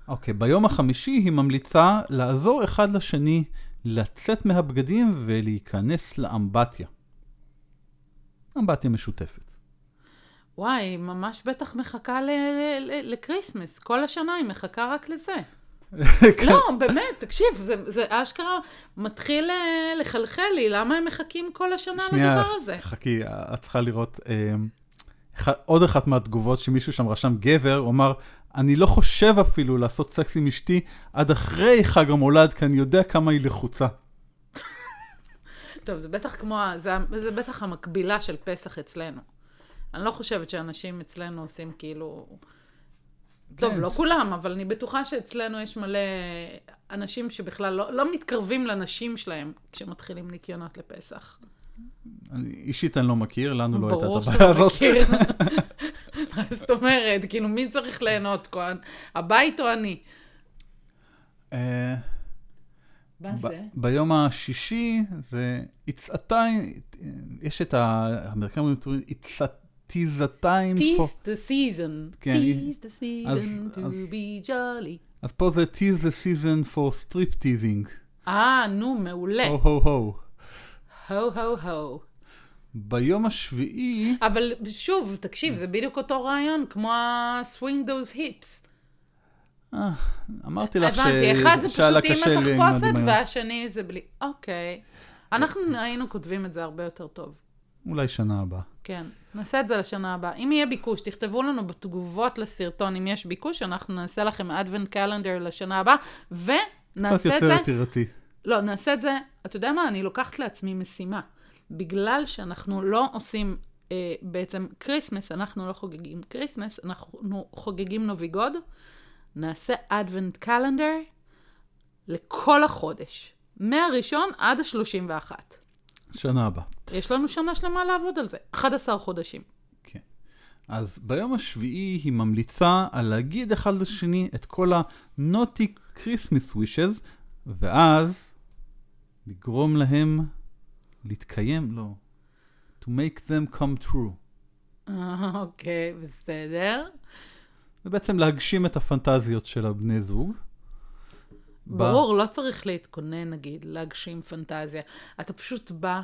אוקיי, ביום החמישי היא ממליצה לעזור אחד לשני לצאת מהבגדים ולהיכנס לאמבטיה. אמבטיה משותפת. וואי, ממש בטח מחכה לקריסמס. כל השנה היא מחכה רק לזה. לא, באמת, תקשיב, זה אשכרה מתחיל לחלחל לי. למה הם מחכים כל השנה לדבר הזה? חכי, את צריכה לראות עוד אחת מהתגובות שמישהו שם רשם גבר, אומר, אני לא חושב אפילו לעשות סקס עם אשתי עד אחרי חג המולד, כי אני יודע כמה היא לחוצה. טוב, זה בטח המקבילה של פסח אצלנו. אני לא חושבת שאנשים אצלנו עושים כאילו... טוב, לא כולם, אבל אני בטוחה שאצלנו יש מלא אנשים שבכלל לא מתקרבים לנשים שלהם כשמתחילים ניקיונות לפסח. אישית אני לא מכיר, לנו לא הייתה את הבעיה הזאת. ברור שאתה מכיר. זאת אומרת, כאילו מי צריך ליהנות כאן? הבית או אני? ביום השישי זה עצעתיים, יש את האמריקאים אומרים, עצעתיים. Tis the season, tis the season to be jolly. אז פה זה tis the season for strip teasing. נו, מעולה. הו הו הו. הו הו הו. ביום השביעי... אבל שוב, תקשיב, זה בדיוק אותו רעיון, כמו ה-swing those hips. אמרתי לך הבנתי, אחד זה פשוט עם התחפושת, והשני זה בלי... אוקיי. אנחנו היינו כותבים את זה הרבה יותר טוב. אולי שנה הבאה. כן, נעשה את זה לשנה הבאה. אם יהיה ביקוש, תכתבו לנו בתגובות לסרטון, אם יש ביקוש, אנחנו נעשה לכם Advent Calendar לשנה הבאה, ונעשה את זה... קצת יוצר עתירתי. לא, נעשה את זה... אתה יודע מה? אני לוקחת לעצמי משימה. בגלל שאנחנו לא עושים בעצם קריסמס, אנחנו לא חוגגים קריסמס, אנחנו חוגגים נוביגוד, נעשה אדוונט קלנדר לכל החודש, מהראשון עד ה-31. שנה הבאה. יש לנו שנה שלמה לעבוד על זה, 11 חודשים. כן. אז ביום השביעי היא ממליצה על להגיד אחד לשני את כל הנוטי קריסמס ווישז, ואז לגרום להם להתקיים, לא. To make them come true. אוקיי, בסדר. זה בעצם להגשים את הפנטזיות של הבני זוג. ברור, לא צריך להתכונן, נגיד, להגשים פנטזיה. אתה פשוט בא,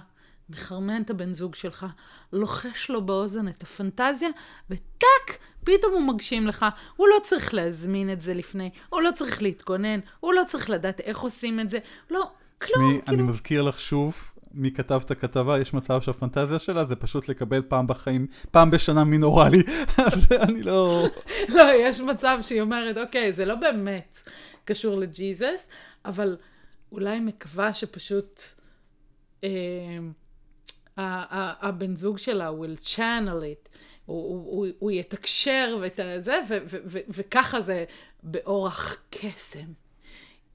מחרמן את הבן זוג שלך, לוחש לו באוזן את הפנטזיה, וטק, פתאום הוא מגשים לך. הוא לא צריך להזמין את זה לפני, הוא לא צריך להתכונן, הוא לא צריך לדעת איך עושים את זה. לא, כלום. שמי, אני מזכיר לך שוב, מי כתב את הכתבה, יש מצב שהפנטזיה שלה זה פשוט לקבל פעם בחיים, פעם בשנה מינורלי. אני לא... לא, יש מצב שהיא אומרת, אוקיי, זה לא באמת קשור לג'יזס, אבל אולי מקווה שפשוט הבן זוג שלה will channel it, הוא יתקשר ואת זה, וככה זה באורח קסם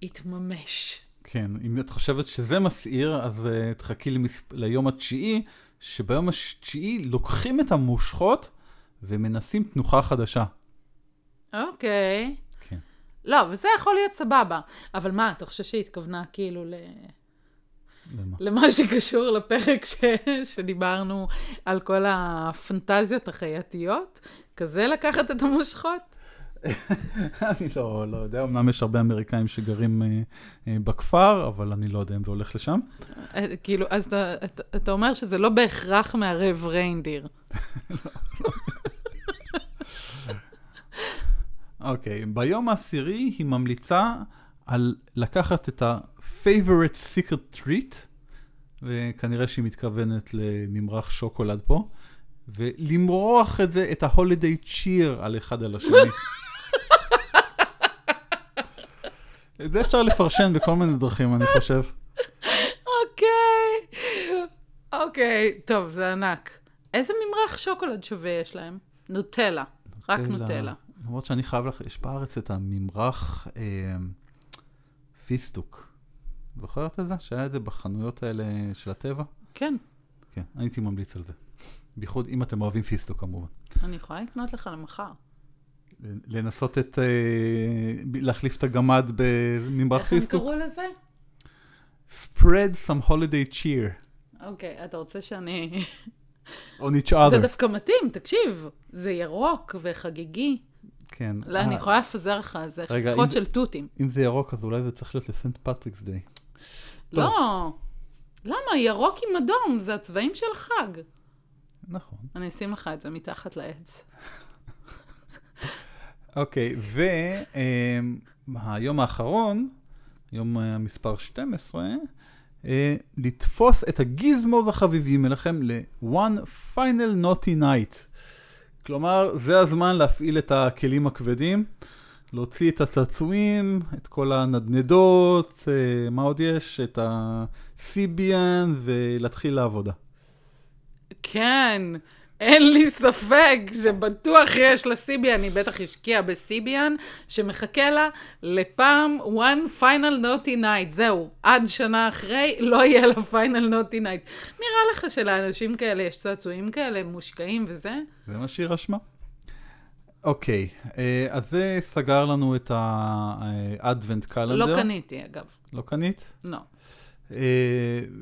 יתממש. כן, אם את חושבת שזה מסעיר, אז תחכי ליום התשיעי, שביום התשיעי לוקחים את המושכות ומנסים תנוחה חדשה. אוקיי. כן. לא, וזה יכול להיות סבבה. אבל מה, אתה חושב שהתכוונה כאילו למה שקשור לפרק שדיברנו על כל הפנטזיות החייתיות? כזה לקחת את המושכות? אני לא יודע, אמנם יש הרבה אמריקאים שגרים בכפר, אבל אני לא יודע אם זה הולך לשם. כאילו, אז אתה אומר שזה לא בהכרח מערב ריינדיר. אוקיי, ביום העשירי היא ממליצה על לקחת את ה-favorite secret treat, וכנראה שהיא מתכוונת לממרח שוקולד פה, ולמרוח את זה, את ה-holiday cheer על אחד על השני. את זה אפשר לפרשן בכל מיני דרכים, אני חושב. אוקיי. אוקיי, טוב, זה ענק. איזה ממרח שוקולד שווה יש להם? נוטלה. רק נוטלה. למרות שאני חייב לך, יש בארץ את הממרח פיסטוק. זוכרת את זה? שהיה את זה בחנויות האלה של הטבע? כן. כן, הייתי ממליץ על זה. בייחוד אם אתם אוהבים פיסטוק, כמובן. אני יכולה לקנות לך למחר. לנסות את, להחליף את הגמד בממרח פיסטוק. איך הם קראו לזה? Spread some holiday cheer. אוקיי, אתה רוצה שאני... On each other. זה דווקא מתאים, תקשיב. זה ירוק וחגיגי. כן. לא, אני יכולה לפזר לך, זה חתיכות של טוטים. אם זה ירוק, אז אולי זה צריך להיות לסנט פטריקס דיי. לא. למה? ירוק עם אדום, זה הצבעים של חג. נכון. אני אשים לך את זה מתחת לעץ. אוקיי, והיום האחרון, יום המספר 12, לתפוס את הגיזמוז החביבים אליכם ל-One Final Naughty Night. כלומר, זה הזמן להפעיל את הכלים הכבדים, להוציא את הצעצועים, את כל הנדנדות, מה עוד יש? את הסיביאן, ולהתחיל לעבודה. כן, אין לי ספק שבטוח יש לסיביאן, היא בטח השקיעה בסיביאן, שמחכה לה לפעם one final naughty night, זהו, עד שנה אחרי לא יהיה לה final naughty night. נראה לך שלאנשים כאלה יש צעצועים כאלה, מושקעים וזה? זה מה שהיא רשמה. אוקיי, אז זה סגר לנו את האדוונט קלנדר. לא קניתי אגב. לא קנית? לא.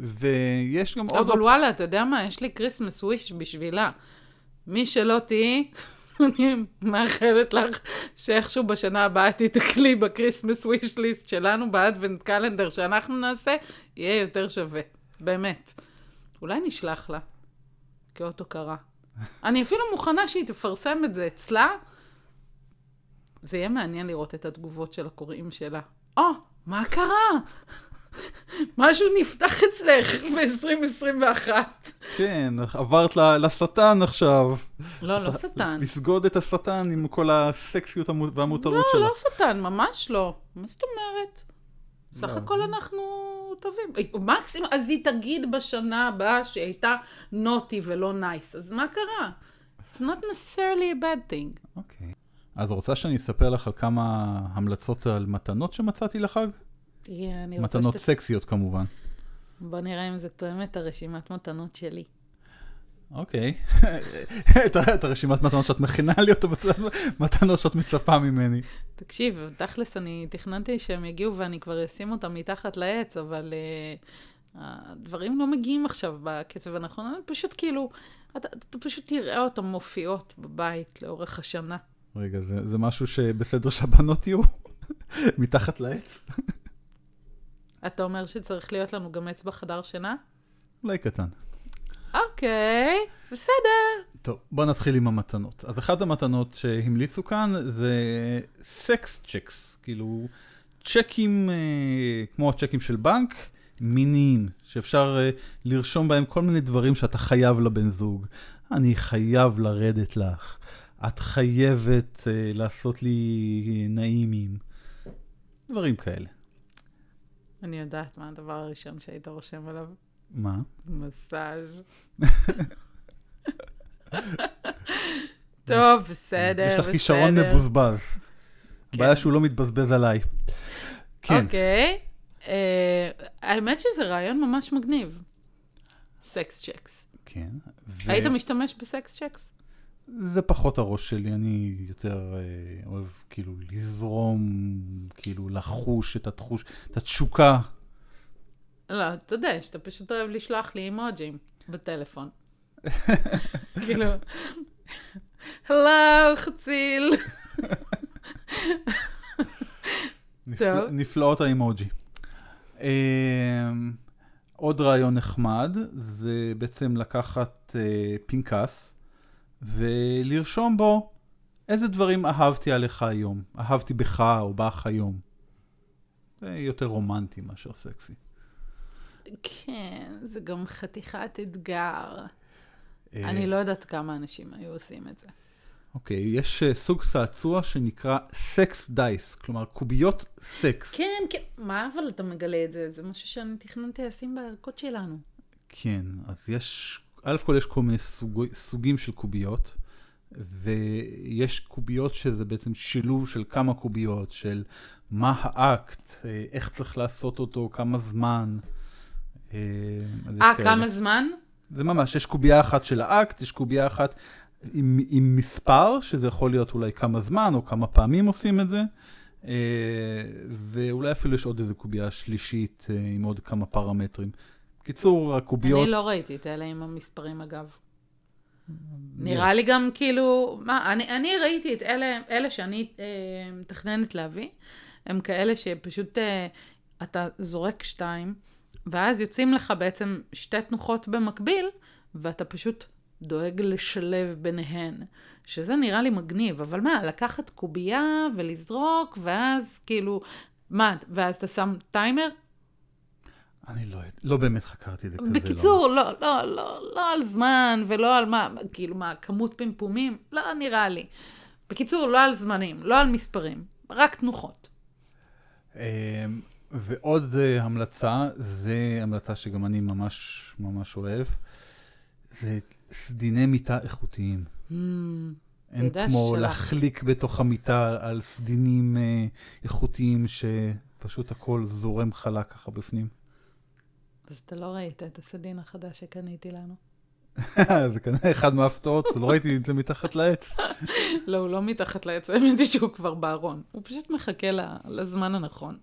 ויש גם עוד... אבל וואלה, אתה יודע מה? יש לי קריסמס וויש בשבילה. מי שלא תהיה, אני מאחלת לך שאיכשהו בשנה הבאה תתקלי בקריסמס וויש ליסט שלנו, באדוונט קלנדר שאנחנו נעשה, יהיה יותר שווה. באמת. אולי נשלח לה. כאות הוקרה. אני אפילו מוכנה שהיא תפרסם את זה אצלה. זה יהיה מעניין לראות את התגובות של הקוראים שלה. מה קרה? משהו נפתח אצלך ב-2021. כן, עברת לשטן עכשיו. לא, לא שטן. לסגוד את השטן עם כל הסקסיות והמותרות שלה. לא, לא שטן, ממש לא. מה זאת אומרת? סך הכל אנחנו טובים. מקסימום, אז היא תגיד בשנה הבאה שהיא הייתה נוטי ולא נייס. אז מה קרה? It's not necessarily a bad thing. אוקיי. אז רוצה שאני אספר לך על כמה המלצות על מתנות שמצאתי לחג? מתנות סקסיות כמובן. בוא נראה אם זה תואם את הרשימת מתנות שלי. אוקיי. את הרשימת מתנות שאת מכינה לי, את מתנות שאת מצפה ממני. תקשיב, תכלס אני תכננתי שהם יגיעו ואני כבר אשים אותם מתחת לעץ, אבל הדברים לא מגיעים עכשיו בקצב הנכון. פשוט כאילו, אתה פשוט תראה אותם מופיעות בבית לאורך השנה. רגע, זה משהו שבסדר שהבנות יהיו מתחת לעץ? אתה אומר שצריך להיות לנו גם אצבע חדר שינה? אולי קטן. אוקיי, בסדר. טוב, בוא נתחיל עם המתנות. אז אחת המתנות שהמליצו כאן זה סקס צ'קס, כאילו צ'קים כמו הצ'קים של בנק, מיניים, שאפשר לרשום בהם כל מיני דברים שאתה חייב לבן זוג. אני חייב לרדת לך. את חייבת לעשות לי נעימים. דברים כאלה. אני יודעת מה הדבר הראשון שהיית רושם עליו. מה? מסאז'. טוב, בסדר. יש לך כישרון מבוזבז. הבעיה שהוא לא מתבזבז עליי. כן. אוקיי. האמת שזה רעיון ממש מגניב. סקס צ'קס. כן. היית משתמש בסקס צ'קס? זה פחות הראש שלי, אני יותר אוהב כאילו לזרום, כאילו לחוש את התחוש, את התשוקה. לא, אתה יודע, שאתה פשוט אוהב לשלוח לי אימוג'ים בטלפון. כאילו, הלו, חציל. נפלאות האימוג'י. עוד רעיון נחמד, זה בעצם לקחת פנקס, ולרשום בו איזה דברים אהבתי עליך היום, אהבתי בך או בך היום. זה יותר רומנטי מאשר סקסי. כן, זה גם חתיכת אתגר. אני לא יודעת כמה אנשים היו עושים את זה. אוקיי, יש סוג צעצוע שנקרא סקס דייס, כלומר קוביות סקס. כן, כן. מה אבל אתה מגלה את זה? זה משהו שאני תכננתי לשים בערכות שלנו. כן, אז יש... אלף כל יש כל מיני סוגים של קוביות, ויש קוביות שזה בעצם שילוב של כמה קוביות, של מה האקט, איך צריך לעשות אותו, כמה זמן. כמה זמן? זה ממש, יש קובייה אחת של האקט, יש קובייה אחת עם מספר, שזה יכול להיות אולי כמה זמן או כמה פעמים עושים את זה, ואולי אפילו יש עוד איזה קובייה שלישית עם עוד כמה פרמטרים. קיצור, הקוביות... אני לא ראיתי את אלה עם המספרים, אגב. נראה לי גם כאילו... אני ראיתי את אלה שאני מתכננת להביא, הם כאלה שפשוט אתה זורק שתיים, ואז יוצאים לך בעצם שתי תנוחות במקביל, ואתה פשוט דואג לשלב ביניהן. שזה נראה לי מגניב, אבל מה, לקחת קובייה ולזרוק, ואז כאילו, מה, ואז אתה שם טיימר? אני לא באמת חקרתי את זה כזה. בקיצור, לא על זמן ולא על מה, כאילו מה, כמות פמפומים, לא נראה לי. בקיצור, לא על זמנים, לא על מספרים, רק תנוחות. ועוד המלצה, זה המלצה שגם אני ממש ממש אוהב, זה סדיני מיטה איכותיים. אין כמו להחליק בתוך המיטה על סדינים איכותיים שפשוט הכל זורם חלק ככה בפנים. אז אתה לא ראית את הסדין החדש שקניתי לנו. זה כנראה אחד מההפתעות, לא ראיתי את זה מתחת לעץ. לא, הוא לא מתחת לעץ, האמת היא שהוא כבר בארון. הוא פשוט מחכה לזמן הנכון.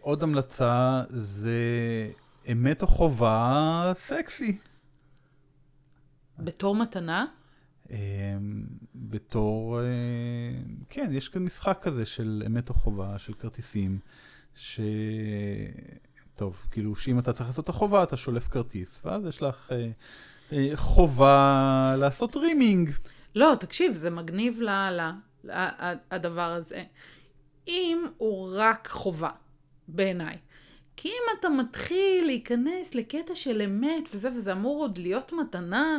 עוד המלצה זה אמת או חובה סקסי. בתור מתנה? בתור, כן, יש כאן משחק כזה של אמת או חובה, של כרטיסים, ש... טוב, כאילו שאם אתה צריך לעשות את החובה, אתה שולף כרטיס, ואז יש לך חובה לעשות רימינג. לא, תקשיב, זה מגניב הדבר הזה. אם הוא רק חובה, בעיניי. כי אם אתה מתחיל להיכנס לקטע של אמת, וזה אמור עוד להיות מתנה,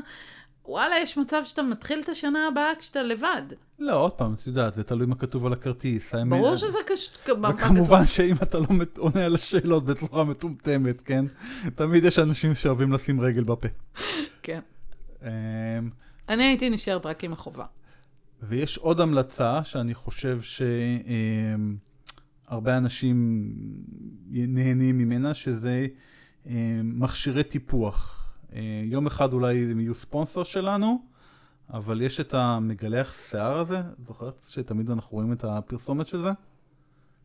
וואלה, יש מצב שאתה מתחיל את השנה הבאה כשאתה לבד. לא, עוד פעם, את יודעת, זה תלוי מה כתוב על הכרטיס. ברור שזה קשור. וכמובן שאם אתה לא עונה על השאלות בצורה מטומטמת, כן? תמיד יש אנשים שאוהבים לשים רגל בפה. כן. אני הייתי נשארת רק עם החובה. ויש עוד המלצה שאני חושב שהרבה אנשים נהנים ממנה, שזה מכשירי טיפוח. יום אחד אולי הם יהיו ספונסר שלנו, אבל יש את המגלח שיער הזה, זוכרת שתמיד אנחנו רואים את הפרסומת של זה?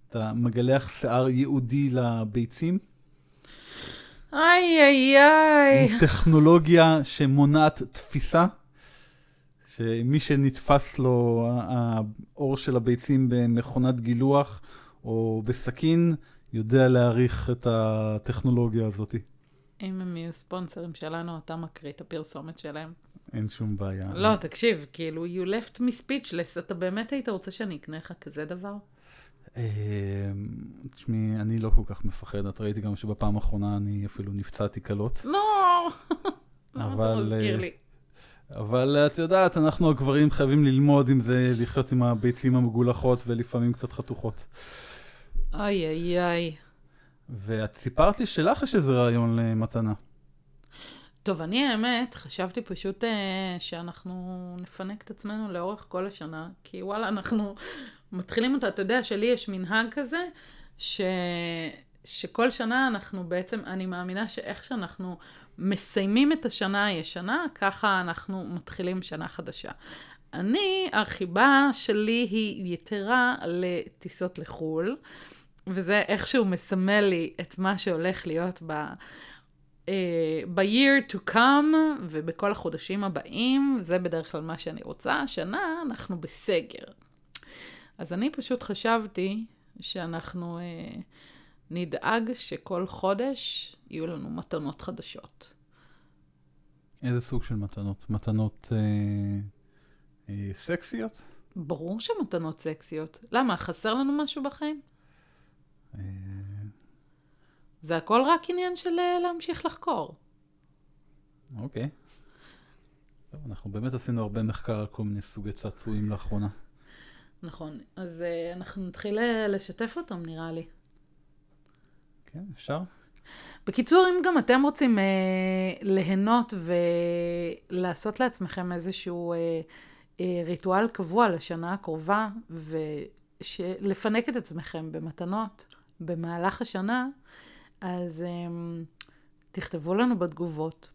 את המגלח שיער ייעודי לביצים? איי איי איי. טכנולוגיה שמונעת תפיסה, שמי שנתפס לו האור של הביצים במכונת גילוח או בסכין, יודע להעריך את הטכנולוגיה הזאת. אם הם יהיו ספונסרים שלנו, אתה מקריא את הפרסומת שלהם. אין שום בעיה. לא, תקשיב, כאילו, you left me speechless, אתה באמת היית רוצה שאני אקנה לך כזה דבר? תשמעי, אני לא כל כך מפחד, את ראיתי גם שבפעם האחרונה אני אפילו נפצעתי קלות. לא, למה אתה מזכיר לי? אבל את יודעת, אנחנו הגברים חייבים ללמוד עם זה, לחיות עם הביצים המגולחות ולפעמים קצת חתוכות. איי, איי, איי. ואת סיפרת לי שלך יש איזה רעיון למתנה. טוב, אני האמת חשבתי פשוט שאנחנו נפנק את עצמנו לאורך כל השנה, כי וואלה, אנחנו מתחילים אותה, אתה יודע שלי יש מנהג כזה, שכל שנה אנחנו בעצם, אני מאמינה שאיך שאנחנו מסיימים את השנה הישנה, ככה אנחנו מתחילים שנה חדשה. אני, החיבה שלי היא יתרה לטיסות לחול, וזה איכשהו מסמל לי את מה שהולך להיות ב-year to come, ובכל החודשים הבאים, זה בדרך כלל מה שאני רוצה. השנה אנחנו בסגר. אז אני פשוט חשבתי שאנחנו נדאג שכל חודש יהיו לנו מתנות חדשות. איזה סוג של מתנות? מתנות סקסיות? ברור שמתנות סקסיות. למה? חסר לנו משהו בחיים? זה הכל רק עניין של להמשיך לחקור. אוקיי. אנחנו באמת עשינו הרבה מחקר על כל מיני סוגי צעצועים לאחרונה. נכון, אז אנחנו נתחיל לשתף אותם נראה לי. כן, אפשר. בקיצור, אם גם אתם רוצים ליהנות ולעשות לעצמכם איזשהו ריטואל קבוע לשנה הקרובה לפנק את עצמכם במתנות במהלך השנה, אז תכתבו לנו בתגובות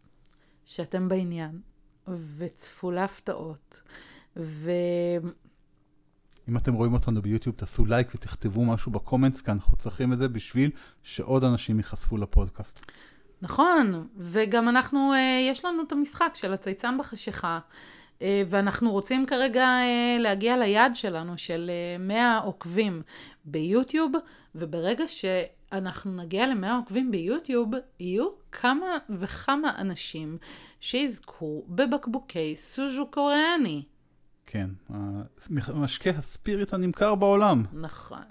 שאתם בעניין, וצפולה הפתעות. אם אתם רואים אותנו ביוטיוב, תעשו לייק ותכתבו משהו בקומנטס, כי אנחנו צריכים את זה בשביל שעוד אנשים ייחשפו לפודקאסט. נכון, וגם אנחנו, יש לנו את המשחק של הציצן בחשיכה, ואנחנו רוצים כרגע להגיע ליעד שלנו של 100 עוקבים ביוטיוב, וברגע שאנחנו נגיע ל100 עוקבים ביוטיוב, יהיו כמה וכמה אנשים שיזכו בבקבוקי סוז'ו קוריאני. כן, המשקה הספיריט הנמכר בעולם. נכון.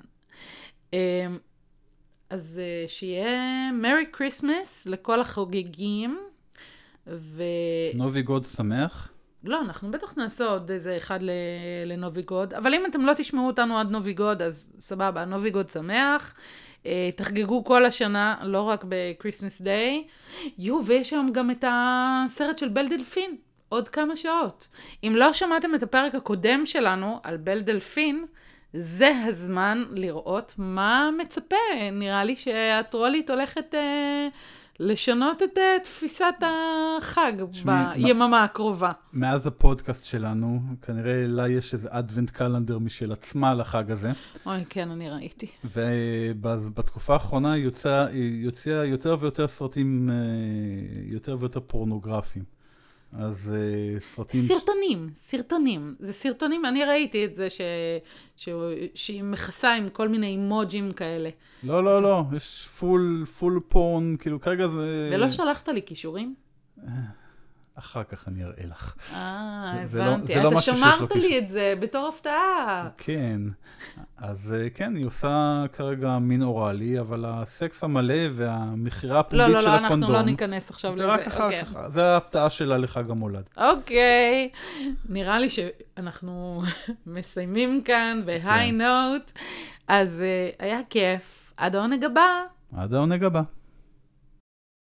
אז שיהיה Merry Christmas לכל החוגגים. נובי גוד שמח. לא, אנחנו בטח נעשה עוד איזה אחד לנובי גוד, אבל אם אתם לא תשמעו אותנו עד נובי גוד, אז סבבה, נובי גוד שמח. תחגגו כל השנה, לא רק ב-Christmas Day. ויש שם גם את הסרט של בל דלפין. עוד כמה שעות. אם לא שמעתם את הפרק הקודם שלנו על בל דלפין, זה הזמן לראות מה מצפה. נראה לי שהטרולית הולכת לשנות את תפיסת החג ביממה הקרובה. מאז הפודקאסט שלנו, כנראה לה יש איזה אדוונט קלנדר משל עצמה לחג הזה. אוי, כן, אני ראיתי. ובתקופה האחרונה יוצא יותר ויותר סרטים, יותר ויותר פורנוגרפיים. אז סרטים... סרטונים. זה סרטונים, אני ראיתי את זה שהיא מכסה עם כל מיני אימוג'ים כאלה. לא, יש פול פורן, כאילו כרגע זה... ולא שלחת לי קישורים? אחר כך אני אראה לך. הבנתי. אתה שמרת לי את זה בתור הפתעה. כן. אז כן, היא עושה כרגע מין אוראלי, אבל הסקס המלא והמחירה הפומבית של הקונדום... אנחנו לא ניכנס עכשיו לזה. זה רק אחר כך. זה ההפתעה שלה לחג המולד. אוקיי. נראה לי שאנחנו מסיימים כאן בהיי נוט. אז היה כיף. עד העונג הבא.